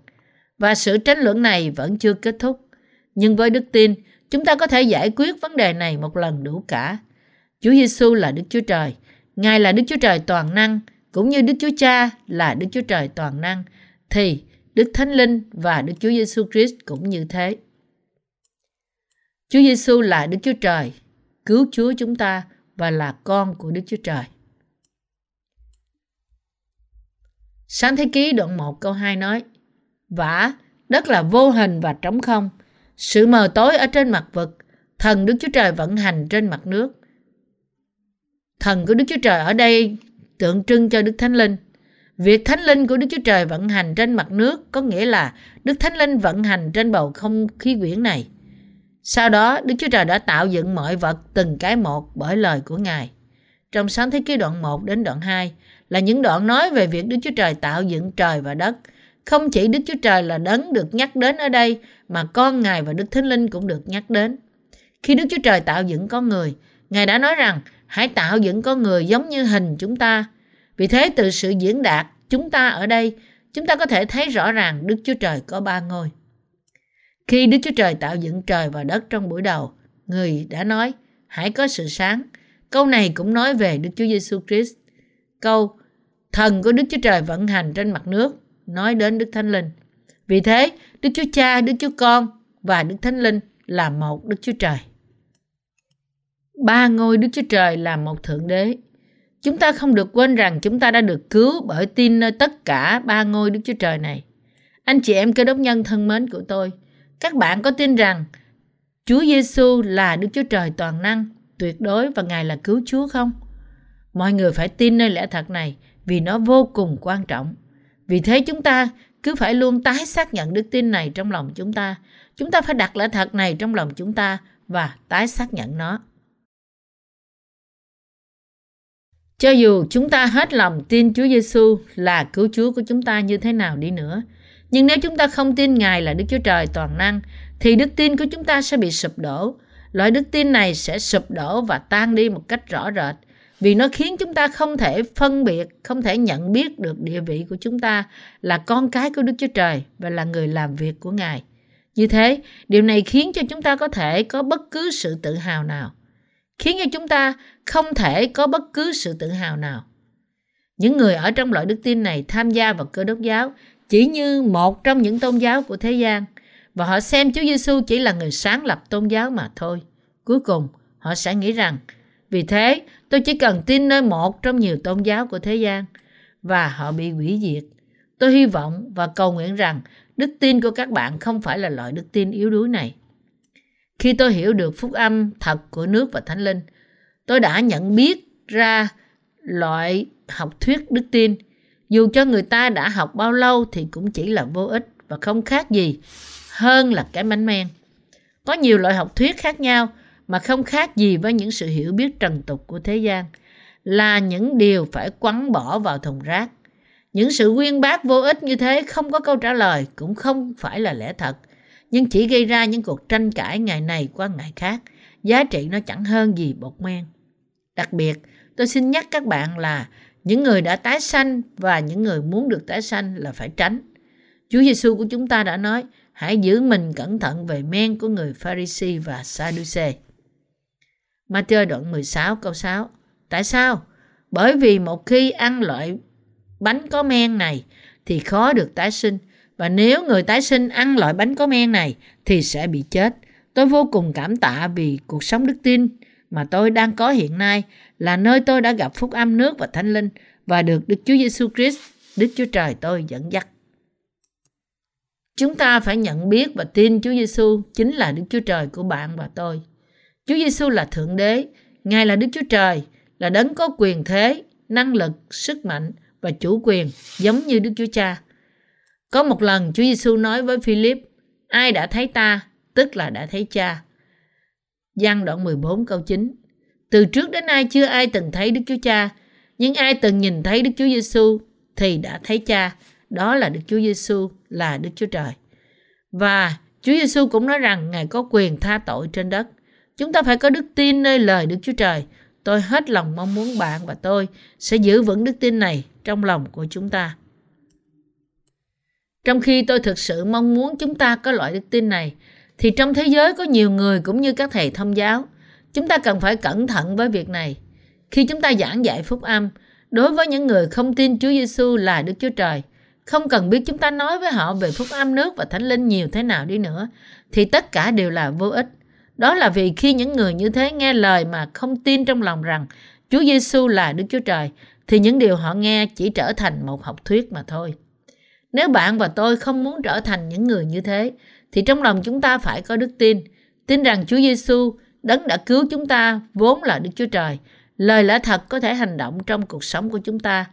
và sự tranh luận này vẫn chưa kết thúc. Nhưng với đức tin, chúng ta có thể giải quyết vấn đề này một lần đủ cả. Chúa Giêsu là Đức Chúa Trời, Ngài là Đức Chúa Trời toàn năng, cũng như Đức Chúa Cha là Đức Chúa Trời toàn năng, thì Đức Thánh Linh và Đức Chúa Giêsu Christ cũng như thế. Chúa Giêsu là Đức Chúa Trời, cứu Chúa chúng ta và là con của Đức Chúa Trời. Sáng thế ký đoạn 1 câu 2 nói, vả, đất là vô hình và trống không, sự mờ tối ở trên mặt vực, thần Đức Chúa Trời vận hành trên mặt nước. Thần của Đức Chúa Trời ở đây tượng trưng cho Đức Thánh Linh. Việc Thánh Linh của Đức Chúa Trời vận hành trên mặt nước có nghĩa là Đức Thánh Linh vận hành trên bầu không khí quyển này. Sau đó, Đức Chúa Trời đã tạo dựng mọi vật từng cái một bởi lời của Ngài. Trong Sáng thế ký đoạn 1 đến đoạn 2 là những đoạn nói về việc Đức Chúa Trời tạo dựng trời và đất. Không chỉ Đức Chúa Trời là Đấng được nhắc đến ở đây, mà con Ngài và Đức Thánh Linh cũng được nhắc đến. Khi Đức Chúa Trời tạo dựng con người, Ngài đã nói rằng hãy tạo dựng con người giống như hình chúng ta. Vì thế, từ sự diễn đạt chúng ta ở đây, chúng ta có thể thấy rõ ràng Đức Chúa Trời có ba ngôi. Khi Đức Chúa Trời tạo dựng trời và đất trong buổi đầu, Người đã nói, hãy có sự sáng. Câu này cũng nói về Đức Chúa Giêsu Christ. Câu, thần của Đức Chúa Trời vận hành trên mặt nước, nói đến Đức Thánh Linh. Vì thế, Đức Chúa Cha, Đức Chúa Con và Đức Thánh Linh là một Đức Chúa Trời. Ba ngôi Đức Chúa Trời là một Thượng Đế. Chúng ta không được quên rằng chúng ta đã được cứu bởi tin nơi tất cả ba ngôi Đức Chúa Trời này. Anh chị em Cơ Đốc nhân thân mến của tôi, các bạn có tin rằng Chúa Giêsu là Đức Chúa Trời toàn năng, tuyệt đối và Ngài là cứu Chúa không? Mọi người phải tin nơi lẽ thật này vì nó vô cùng quan trọng. Vì thế chúng ta cứ phải luôn tái xác nhận đức tin này trong lòng chúng ta. Chúng ta phải đặt lẽ thật này trong lòng chúng ta và tái xác nhận nó. Cho dù chúng ta hết lòng tin Chúa Giêsu là cứu Chúa của chúng ta như thế nào đi nữa, nhưng nếu chúng ta không tin Ngài là Đức Chúa Trời toàn năng, thì đức tin của chúng ta sẽ bị sụp đổ. Loại đức tin này sẽ sụp đổ và tan đi một cách rõ rệt, vì nó khiến chúng ta không thể phân biệt, không thể nhận biết được địa vị của chúng ta là con cái của Đức Chúa Trời và là người làm việc của Ngài. Như thế, điều này khiến cho chúng ta có thể có bất cứ sự tự hào nào. Khiến cho chúng ta không thể có bất cứ sự tự hào nào. Những người ở trong loại đức tin này tham gia vào Cơ Đốc giáo chỉ như một trong những tôn giáo của thế gian, và họ xem Chúa Giêsu chỉ là người sáng lập tôn giáo mà thôi. Cuối cùng, họ sẽ nghĩ rằng, vì thế, tôi chỉ cần tin nơi một trong nhiều tôn giáo của thế gian, và họ bị hủy diệt. Tôi hy vọng và cầu nguyện rằng đức tin của các bạn không phải là loại đức tin yếu đuối này. Khi tôi hiểu được phúc âm thật của nước và Thánh Linh, tôi đã nhận biết ra loại học thuyết đức tin. Dù cho người ta đã học bao lâu thì cũng chỉ là vô ích và không khác gì hơn là cái bánh men. Có nhiều loại học thuyết khác nhau mà không khác gì với những sự hiểu biết trần tục của thế gian, là những điều phải quăng bỏ vào thùng rác. Những sự uyên bác vô ích như thế không có câu trả lời cũng không phải là lẽ thật, nhưng chỉ gây ra những cuộc tranh cãi ngày này qua ngày khác, giá trị nó chẳng hơn gì bột men. Đặc biệt, Tôi xin nhắc các bạn là những người đã tái sanh và những người muốn được tái sanh là phải tránh. Chúa Giêsu của chúng ta đã nói, hãy giữ mình cẩn thận về men của người Pha-ri-si và Sa-đu-xê. Ma-thi-ơ đoạn 16 câu 6. Tại sao? Bởi vì một khi ăn loại bánh có men này thì khó được tái sinh. Và nếu người tái sinh ăn loại bánh có men này thì sẽ bị chết. Tôi vô cùng cảm tạ vì cuộc sống đức tin mà tôi đang có hiện nay là nơi tôi đã gặp Phúc Âm nước và Thánh Linh và được Đức Chúa Jêsus Christ, Đức Chúa Trời tôi dẫn dắt. Chúng ta phải nhận biết và tin Chúa Giêsu chính là Đức Chúa Trời của bạn và tôi. Chúa Giêsu là Thượng Đế, Ngài là Đức Chúa Trời, là đấng có quyền thế, năng lực, sức mạnh và chủ quyền giống như Đức Chúa Cha. Có một lần Chúa Giêsu nói với Phi-líp, ai đã thấy ta, tức là đã thấy Cha. Giăng đoạn 14 câu 9. Từ trước đến nay chưa ai từng thấy Đức Chúa Cha, nhưng ai từng nhìn thấy Đức Chúa Giêsu thì đã thấy Cha. Đó là Đức Chúa Giêsu là Đức Chúa Trời. Và Chúa Giêsu cũng nói rằng Ngài có quyền tha tội trên đất. Chúng ta phải có đức tin nơi lời Đức Chúa Trời. Tôi hết lòng mong muốn bạn và tôi sẽ giữ vững đức tin này trong lòng của chúng ta. Trong khi tôi thực sự mong muốn chúng ta có loại đức tin này, thì trong thế giới có nhiều người cũng như các thầy thông giáo. Chúng ta cần phải cẩn thận với việc này. Khi chúng ta giảng dạy Phúc Âm, đối với những người không tin Chúa Giêsu là Đức Chúa Trời, không cần biết chúng ta nói với họ về Phúc Âm nước và Thánh Linh nhiều thế nào đi nữa, thì tất cả đều là vô ích. Đó là vì khi những người như thế nghe lời mà không tin trong lòng rằng Chúa Giêsu là Đức Chúa Trời, thì những điều họ nghe chỉ trở thành một học thuyết mà thôi. Nếu bạn và tôi không muốn trở thành những người như thế, thì trong lòng chúng ta phải có đức tin, tin rằng Chúa Giêsu, đấng đã cứu chúng ta, vốn là Đức Chúa Trời. Lời lẽ thật có thể hành động trong cuộc sống của chúng ta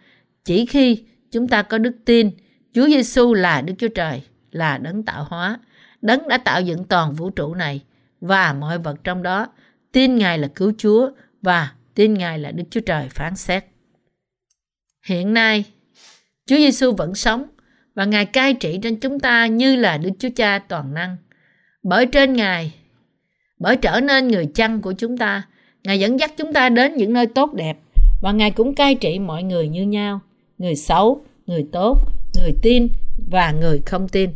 chỉ khi chúng ta có đức tin Chúa Giêsu là Đức Chúa Trời, là đấng tạo hóa, đấng đã tạo dựng toàn vũ trụ này và mọi vật trong đó, tin Ngài là cứu Chúa và tin Ngài là Đức Chúa Trời phán xét. Hiện nay, Chúa Giêsu vẫn sống và Ngài cai trị trên chúng ta như là Đức Chúa Cha toàn năng. Bởi trở nên người chăn của chúng ta, Ngài dẫn dắt chúng ta đến những nơi tốt đẹp và Ngài cũng cai trị mọi người như nhau, người xấu, người tốt, người tin và người không tin.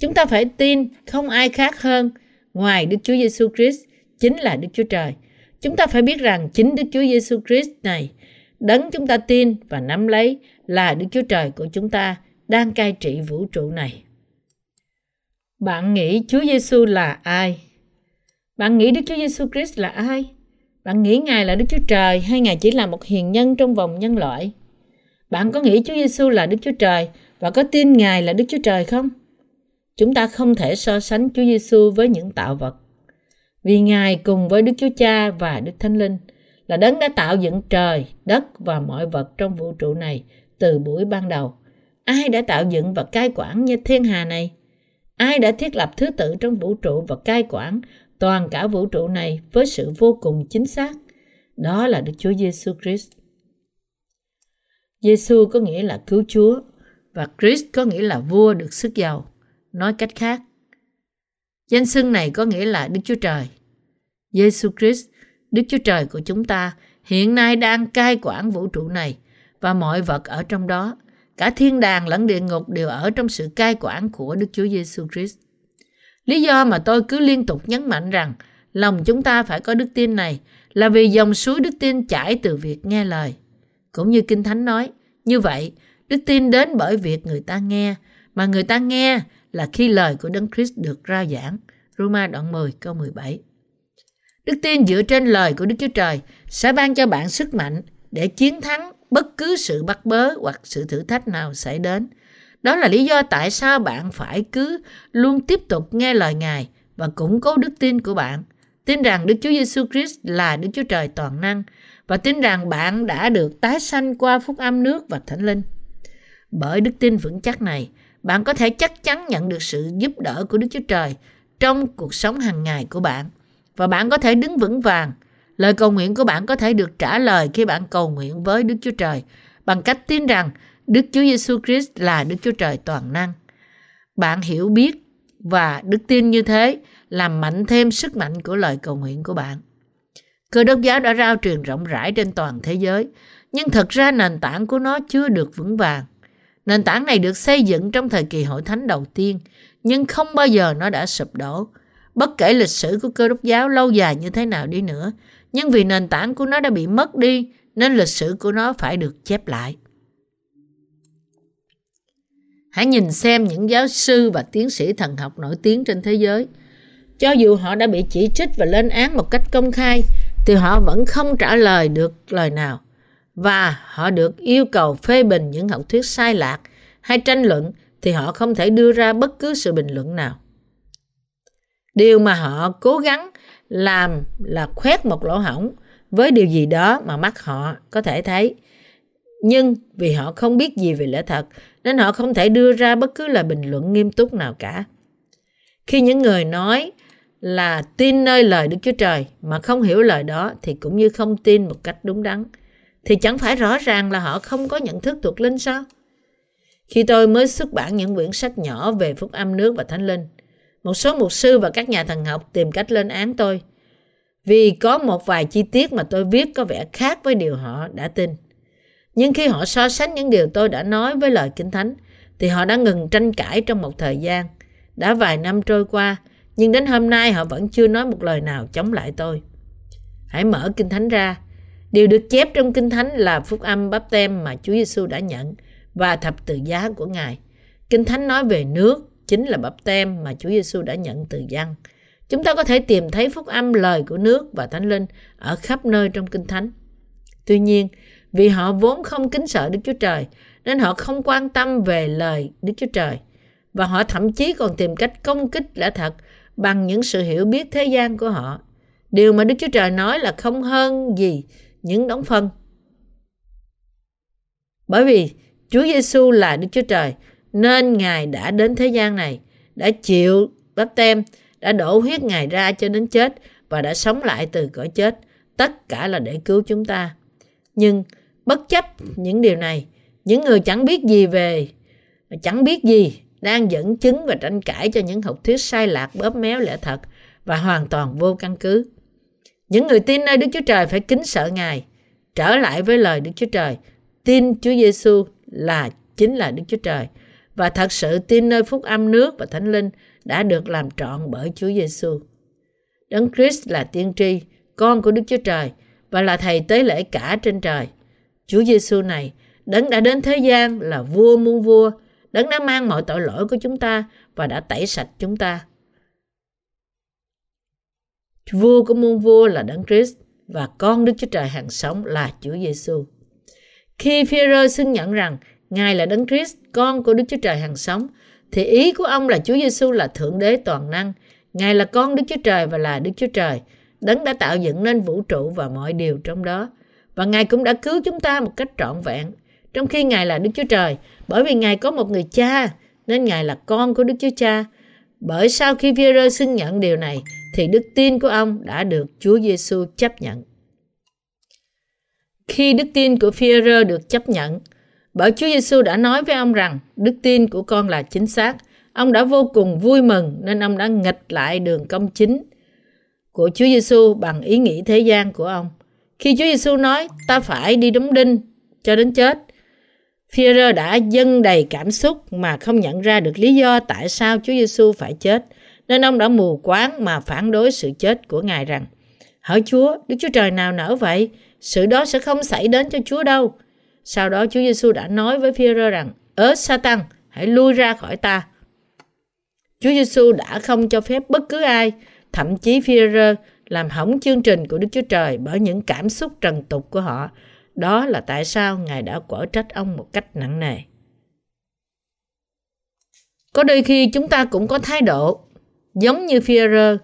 Chúng ta phải tin không ai khác hơn ngoài Đức Chúa Jêsus Christ chính là Đức Chúa Trời. Chúng ta phải biết rằng chính Đức Chúa Jêsus Christ này, đấng chúng ta tin và nắm lấy là Đức Chúa Trời của chúng ta đang cai trị vũ trụ này. Bạn nghĩ Chúa Jêsus là ai? Bạn nghĩ Đức Chúa Jêsus Christ là ai? Bạn nghĩ Ngài là Đức Chúa Trời hay Ngài chỉ là một hiền nhân trong vòng nhân loại? Bạn có nghĩ Chúa Giêsu là Đức Chúa Trời và có tin Ngài là Đức Chúa Trời không? Chúng ta không thể so sánh Chúa Giêsu với những tạo vật, vì Ngài cùng với Đức Chúa Cha và Đức Thánh Linh là đấng đã tạo dựng trời, đất và mọi vật trong vũ trụ này từ buổi ban đầu. Ai đã tạo dựng và cai quản như thiên hà này? Ai đã thiết lập thứ tự trong vũ trụ và cai quản toàn cả vũ trụ này với sự vô cùng chính xác? Đó là Đức Chúa Giêsu Christ. Giêsu có nghĩa là cứu Chúa và Christ có nghĩa là vua được sức giàu. Nói cách khác, danh xưng này có nghĩa là Đức Chúa Trời. Giêsu Christ, Đức Chúa Trời của chúng ta, hiện nay đang cai quản vũ trụ này và mọi vật ở trong đó. Cả thiên đàng lẫn địa ngục đều ở trong sự cai quản của Đức Chúa Giêsu Christ. Lý do mà tôi cứ liên tục nhấn mạnh rằng lòng chúng ta phải có đức tin này là vì dòng suối đức tin chảy từ việc nghe lời. Cũng như Kinh Thánh nói, như vậy, đức tin đến bởi việc người ta nghe, mà người ta nghe là khi lời của Đấng Christ được rao giảng. Roma đoạn 10 câu 17. Đức tin dựa trên lời của Đức Chúa Trời sẽ ban cho bạn sức mạnh để chiến thắng bất cứ sự bắt bớ hoặc sự thử thách nào xảy đến. Đó là lý do tại sao bạn phải cứ luôn tiếp tục nghe lời Ngài và củng cố đức tin của bạn. Tin rằng Đức Chúa Giêsu Christ là Đức Chúa Trời toàn năng và tin rằng bạn đã được tái sanh qua Phúc Âm nước và Thánh Linh. Bởi đức tin vững chắc này, bạn có thể chắc chắn nhận được sự giúp đỡ của Đức Chúa Trời trong cuộc sống hàng ngày của bạn và bạn có thể đứng vững vàng. Lời cầu nguyện của bạn có thể được trả lời khi bạn cầu nguyện với Đức Chúa Trời bằng cách tin rằng Đức Chúa Giêsu Christ là Đức Chúa Trời toàn năng. Bạn hiểu biết và đức tin như thế làm mạnh thêm sức mạnh của lời cầu nguyện của bạn. Cơ đốc giáo đã rao truyền rộng rãi trên toàn thế giới, nhưng thật ra nền tảng của nó chưa được vững vàng. Nền tảng này được xây dựng trong thời kỳ hội thánh đầu tiên, nhưng không bao giờ nó đã sụp đổ. Bất kể lịch sử của Cơ đốc giáo lâu dài như thế nào đi nữa, nhưng vì nền tảng của nó đã bị mất đi, nên lịch sử của nó phải được chép lại. Hãy nhìn xem những giáo sư và tiến sĩ thần học nổi tiếng trên thế giới. Cho dù họ đã bị chỉ trích và lên án một cách công khai, thì họ vẫn không trả lời được lời nào. Và họ được yêu cầu phê bình những học thuyết sai lạc hay tranh luận, thì họ không thể đưa ra bất cứ sự bình luận nào. Điều mà họ cố gắng làm là khoét một lỗ hổng với điều gì đó mà mắt họ có thể thấy. Nhưng vì họ không biết gì về lẽ thật, nên họ không thể đưa ra bất cứ lời bình luận nghiêm túc nào cả. Khi những người nói là tin nơi lời Đức Chúa Trời mà không hiểu lời đó, thì cũng như không tin một cách đúng đắn, thì chẳng phải rõ ràng là họ không có nhận thức thuộc linh sao? Khi tôi mới xuất bản những quyển sách nhỏ về Phúc Âm nước và Thánh Linh, một số mục sư và các nhà thần học tìm cách lên án tôi vì có một vài chi tiết mà tôi viết có vẻ khác với điều họ đã tin. Nhưng khi họ so sánh những điều tôi đã nói với lời Kinh Thánh, thì họ đã ngừng tranh cãi trong một thời gian. Đã vài năm trôi qua, nhưng đến hôm nay họ vẫn chưa nói một lời nào chống lại tôi. Hãy mở Kinh Thánh ra. Điều được chép trong Kinh Thánh là phúc âm báp-têm mà Chúa Giêsu đã nhận và thập tự giá của Ngài. Kinh Thánh nói về nước chính là báp-têm mà Chúa Giêsu đã nhận từ Giăng. Chúng ta có thể tìm thấy phúc âm lời của nước và Thánh Linh ở khắp nơi trong Kinh Thánh. Tuy nhiên, vì họ vốn không kính sợ Đức Chúa Trời, nên họ không quan tâm về lời Đức Chúa Trời. Và họ thậm chí còn tìm cách công kích lẽ thật bằng những sự hiểu biết thế gian của họ. Điều mà Đức Chúa Trời nói là không hơn gì những đống phân. Bởi vì Chúa Giêsu là Đức Chúa Trời, nên Ngài đã đến thế gian này, đã chịu báp-têm, đã đổ huyết Ngài ra cho đến chết và đã sống lại từ cõi chết. Tất cả là để cứu chúng ta. Nhưng bất chấp những điều này, những người chẳng biết gì đang dẫn chứng và tranh cãi cho những học thuyết sai lạc, bóp méo lẽ thật và hoàn toàn vô căn cứ. Những người tin nơi Đức Chúa Trời phải kính sợ Ngài, trở lại với lời Đức Chúa Trời, tin Chúa Giêsu chính là Đức Chúa Trời và thật sự tin nơi phúc âm nước và Thánh Linh đã được làm trọn bởi Chúa Giêsu. Đấng Christ là tiên tri, con của Đức Chúa Trời và là thầy tế lễ cả trên trời. Chúa Giêsu này, Đấng đã đến thế gian là vua muôn vua, Đấng đã mang mọi tội lỗi của chúng ta và đã tẩy sạch chúng ta. Vua của muôn vua là Đấng Christ và con Đức Chúa Trời hàng sống là Chúa Giêsu. Khi Phi-e-rơ xưng nhận rằng Ngài là Đấng Christ, con của Đức Chúa Trời hàng sống, thì ý của ông là Chúa Giêsu là Thượng Đế toàn năng, Ngài là con Đức Chúa Trời và là Đức Chúa Trời, Đấng đã tạo dựng nên vũ trụ và mọi điều trong đó. Và Ngài cũng đã cứu chúng ta một cách trọn vẹn. Trong khi Ngài là Đức Chúa Trời, bởi vì Ngài có một người cha, nên Ngài là con của Đức Chúa Cha. Bởi sau khi Phi-e-rơ xưng nhận điều này, thì đức tin của ông đã được Chúa Giêsu chấp nhận. Khi đức tin của Phi-e-rơ được chấp nhận, bởi Chúa Giêsu đã nói với ông rằng đức tin của con là chính xác, ông đã vô cùng vui mừng nên ông đã nghịch lại đường công chính của Chúa Giêsu bằng ý nghĩ thế gian của ông. Khi Chúa Giêsu nói ta phải đi đóng đinh cho đến chết, Phi-e-rơ đã dâng đầy cảm xúc mà không nhận ra được lý do tại sao Chúa Giêsu phải chết, nên ông đã mù quáng mà phản đối sự chết của Ngài rằng: Hỡi Chúa, Đức Chúa Trời nào nỡ vậy? Sự đó sẽ không xảy đến cho Chúa đâu. Sau đó Chúa Giêsu đã nói với Phi-e-rơ rằng: Ớ Sa-tan, hãy lui ra khỏi ta. Chúa Giêsu đã không cho phép bất cứ ai, thậm chí Phi-e-rơ, làm hỏng chương trình của Đức Chúa Trời bởi những cảm xúc trần tục của họ. Đó là tại sao Ngài đã quở trách ông một cách nặng nề. Có đôi khi chúng ta cũng có thái độ giống như Phi-e-rơ.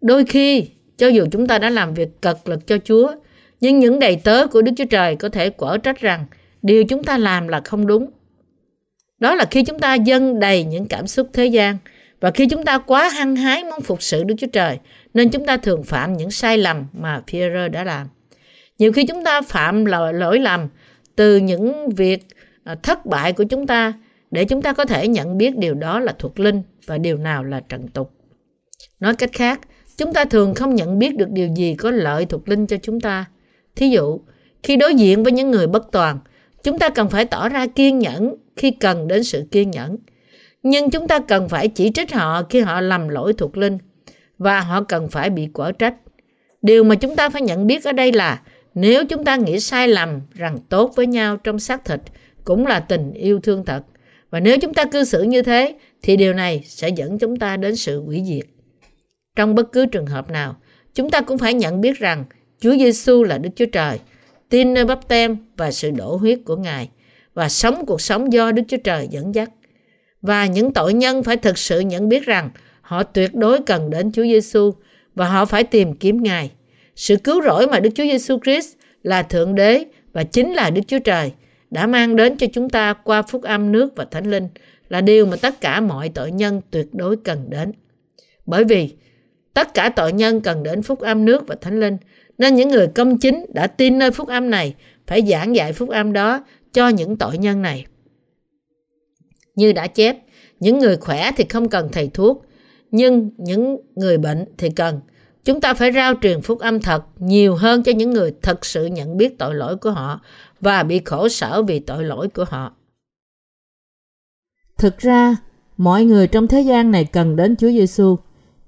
Đôi khi, cho dù chúng ta đã làm việc cật lực cho Chúa, nhưng những đầy tớ của Đức Chúa Trời có thể quở trách rằng điều chúng ta làm là không đúng. Đó là khi chúng ta dâng đầy những cảm xúc thế gian và khi chúng ta quá hăng hái muốn phục sự Đức Chúa Trời, nên chúng ta thường phạm những sai lầm mà Phi-e-rơ đã làm. Nhiều khi chúng ta phạm lỗi lầm từ những việc thất bại của chúng ta để chúng ta có thể nhận biết điều đó là thuộc linh và điều nào là trần tục. Nói cách khác, Chúng ta thường không nhận biết được điều gì có lợi thuộc linh cho chúng ta. Thí dụ, khi đối diện với những người bất toàn, chúng ta cần phải tỏ ra kiên nhẫn khi cần đến sự kiên nhẫn. Nhưng chúng ta cần phải chỉ trích họ khi họ làm lỗi thuộc linh, và họ cần phải bị quở trách. Điều mà chúng ta phải nhận biết ở đây là nếu chúng ta nghĩ sai lầm rằng tốt với nhau trong xác thịt cũng là tình yêu thương thật, và nếu chúng ta cư xử như thế thì điều này sẽ dẫn chúng ta đến sự hủy diệt. Trong bất cứ trường hợp nào, chúng ta cũng phải nhận biết rằng Chúa Giêsu là Đức Chúa Trời, tin nơi báp têm và sự đổ huyết của Ngài, và sống cuộc sống do Đức Chúa Trời dẫn dắt. Và những tội nhân phải thực sự nhận biết rằng họ tuyệt đối cần đến Chúa Giêsu và họ phải tìm kiếm Ngài. Sự cứu rỗi mà Đức Chúa Giêsu Christ là Thượng Đế và chính là Đức Chúa Trời đã mang đến cho chúng ta qua Phúc Âm nước và Thánh Linh là điều mà tất cả mọi tội nhân tuyệt đối cần đến. Bởi vì tất cả tội nhân cần đến Phúc Âm nước và Thánh Linh, nên những người công chính đã tin nơi Phúc Âm này phải giảng dạy Phúc Âm đó cho những tội nhân này. Như đã chép, những người khỏe thì không cần thầy thuốc, nhưng những người bệnh thì cần. Chúng ta phải rao truyền Phúc Âm thật nhiều hơn cho những người thật sự nhận biết tội lỗi của họ và bị khổ sở vì tội lỗi của họ. Thực ra, mọi người trong thế gian này cần đến Chúa Giêsu,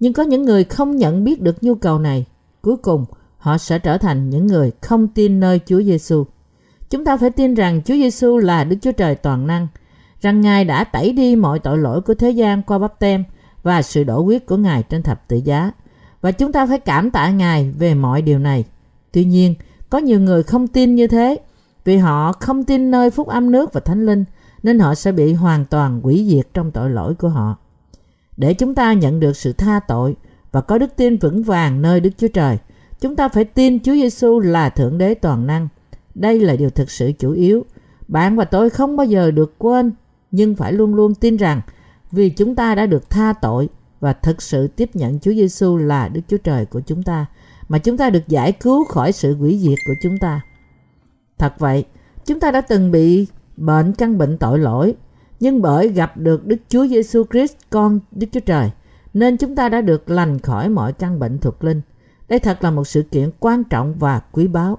nhưng có những người không nhận biết được nhu cầu này. Cuối cùng, họ sẽ trở thành những người không tin nơi Chúa Giêsu. Chúng ta phải tin rằng Chúa Giêsu là Đức Chúa Trời toàn năng, rằng Ngài đã tẩy đi mọi tội lỗi của thế gian qua báp têm và sự đổ huyết của Ngài trên thập tự giá. Và chúng ta phải cảm tạ Ngài về mọi điều này. Tuy nhiên, có nhiều người không tin như thế. Vì họ không tin nơi Phúc Âm nước và Thánh Linh, nên họ sẽ bị hoàn toàn hủy diệt trong tội lỗi của họ. Để chúng ta nhận được sự tha tội và có đức tin vững vàng nơi Đức Chúa Trời, chúng ta phải tin Chúa Giêsu là Thượng Đế toàn năng. Đây là điều thực sự chủ yếu. Bạn và tôi không bao giờ được quên, nhưng phải luôn luôn tin rằng vì chúng ta đã được tha tội và thực sự tiếp nhận Chúa Giêsu là Đức Chúa Trời của chúng ta, mà chúng ta được giải cứu khỏi sự hủy diệt của chúng ta. Thật vậy, chúng ta đã từng bị căn bệnh tội lỗi, nhưng bởi gặp được Đức Chúa Giêsu Christ, Con Đức Chúa Trời, nên chúng ta đã được lành khỏi mọi căn bệnh thuộc linh. Đây thật là một sự kiện quan trọng và quý báu.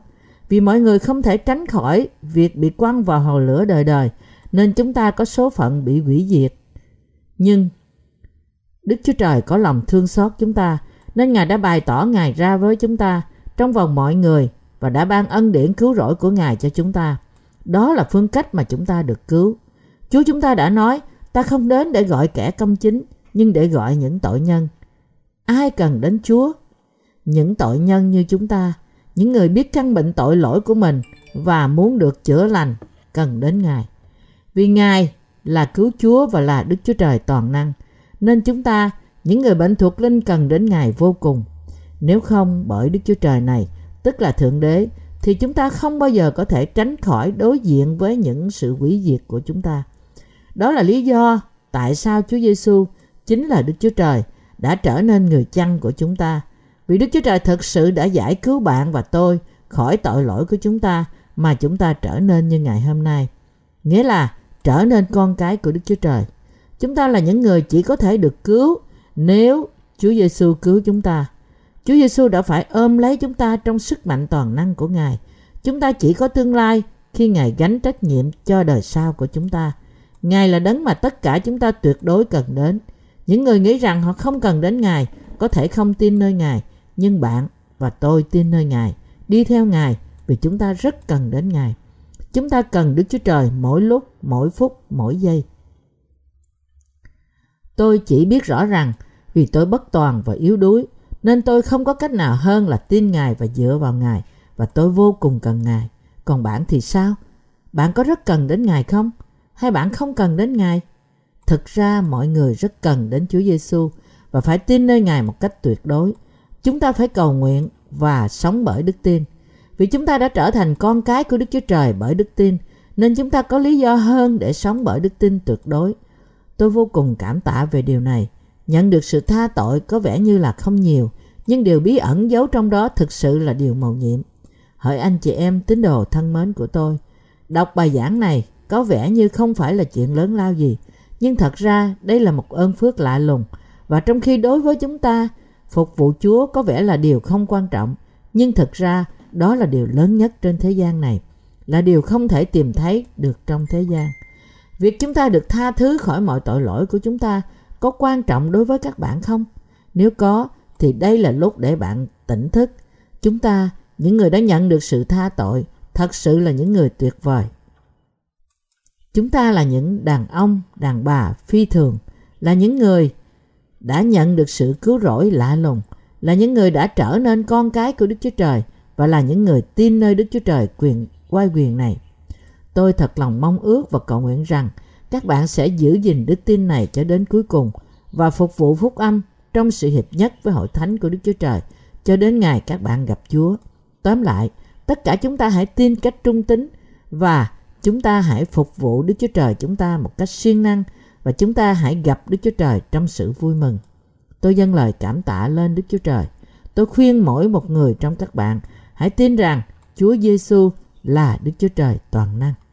Vì mọi người không thể tránh khỏi việc bị quăng vào hồ lửa đời đời, nên chúng ta có số phận bị hủy diệt. Nhưng Đức Chúa Trời có lòng thương xót chúng ta, nên Ngài đã bày tỏ Ngài ra với chúng ta trong vòng mọi người và đã ban ân điển cứu rỗi của Ngài cho chúng ta. Đó là phương cách mà chúng ta được cứu. Chúa chúng ta đã nói, ta không đến để gọi kẻ công chính, nhưng để gọi những tội nhân. Ai cần đến Chúa? Những tội nhân như chúng ta, những người biết căn bệnh tội lỗi của mình và muốn được chữa lành, cần đến Ngài. Vì Ngài là cứu Chúa và là Đức Chúa Trời toàn năng, nên chúng ta, những người bệnh thuộc linh cần đến Ngài vô cùng. Nếu không bởi Đức Chúa Trời này, tức là Thượng Đế, thì chúng ta không bao giờ có thể tránh khỏi đối diện với những sự hủy diệt của chúng ta. Đó là lý do tại sao Chúa Giêsu chính là Đức Chúa Trời đã trở nên người chăn của chúng ta. Vì Đức Chúa Trời thật sự đã giải cứu bạn và tôi khỏi tội lỗi của chúng ta mà chúng ta trở nên như ngày hôm nay. Nghĩa là trở nên con cái của Đức Chúa Trời. Chúng ta là những người chỉ có thể được cứu nếu Chúa Giêsu cứu chúng ta. Chúa Giêsu đã phải ôm lấy chúng ta trong sức mạnh toàn năng của Ngài. Chúng ta chỉ có tương lai khi Ngài gánh trách nhiệm cho đời sau của chúng ta. Ngài là đấng mà tất cả chúng ta tuyệt đối cần đến. Những người nghĩ rằng họ không cần đến Ngài, có thể không tin nơi Ngài, nhưng bạn và tôi tin nơi Ngài, đi theo Ngài vì chúng ta rất cần đến Ngài. Chúng ta cần Đức Chúa Trời mỗi lúc, mỗi phút, mỗi giây. Tôi chỉ biết rõ rằng vì tôi bất toàn và yếu đuối, nên tôi không có cách nào hơn là tin Ngài và dựa vào Ngài, và tôi vô cùng cần Ngài. Còn bạn thì sao? Bạn có rất cần đến Ngài không? Hay bạn không cần đến Ngài? Thực ra mọi người rất cần đến Chúa Giêsu và phải tin nơi Ngài một cách tuyệt đối. Chúng ta phải cầu nguyện và sống bởi đức tin. Vì chúng ta đã trở thành con cái của Đức Chúa Trời bởi đức tin, nên chúng ta có lý do hơn để sống bởi đức tin tuyệt đối. Tôi vô cùng cảm tạ về điều này. Nhận được sự tha tội có vẻ như là không nhiều, nhưng điều bí ẩn giấu trong đó thực sự là điều mầu nhiệm. Hỡi anh chị em tín đồ thân mến của tôi, đọc bài giảng này có vẻ như không phải là chuyện lớn lao gì, nhưng thật ra đây là một ơn phước lạ lùng. Và trong khi đối với chúng ta, Phục vụ Chúa có vẻ là điều không quan trọng, nhưng thực ra đó là điều lớn nhất trên thế gian này, là điều không thể tìm thấy được trong thế gian. Việc chúng ta được tha thứ khỏi mọi tội lỗi của chúng ta có quan trọng đối với các bạn không? Nếu có, thì đây là lúc để bạn tỉnh thức. Chúng ta, những người đã nhận được sự tha tội, thật sự là những người tuyệt vời. Chúng ta là những đàn ông, đàn bà phi thường, là những người đã nhận được sự cứu rỗi lạ lùng, là những người đã trở nên con cái của Đức Chúa Trời và là những người tin nơi Đức Chúa Trời quay quyền này. Tôi thật lòng mong ước và cầu nguyện rằng các bạn sẽ giữ gìn đức tin này cho đến cuối cùng và phục vụ phúc âm trong sự hiệp nhất với hội thánh của Đức Chúa Trời cho đến ngày các bạn gặp Chúa. Tóm lại, tất cả chúng ta hãy tin cách trung tín và chúng ta hãy phục vụ Đức Chúa Trời chúng ta một cách siêng năng và chúng ta hãy gặp Đức Chúa Trời trong sự vui mừng. Tôi dâng lời cảm tạ lên Đức Chúa Trời. Tôi khuyên mỗi một người trong các bạn hãy tin rằng Chúa Giêsu là Đức Chúa Trời toàn năng.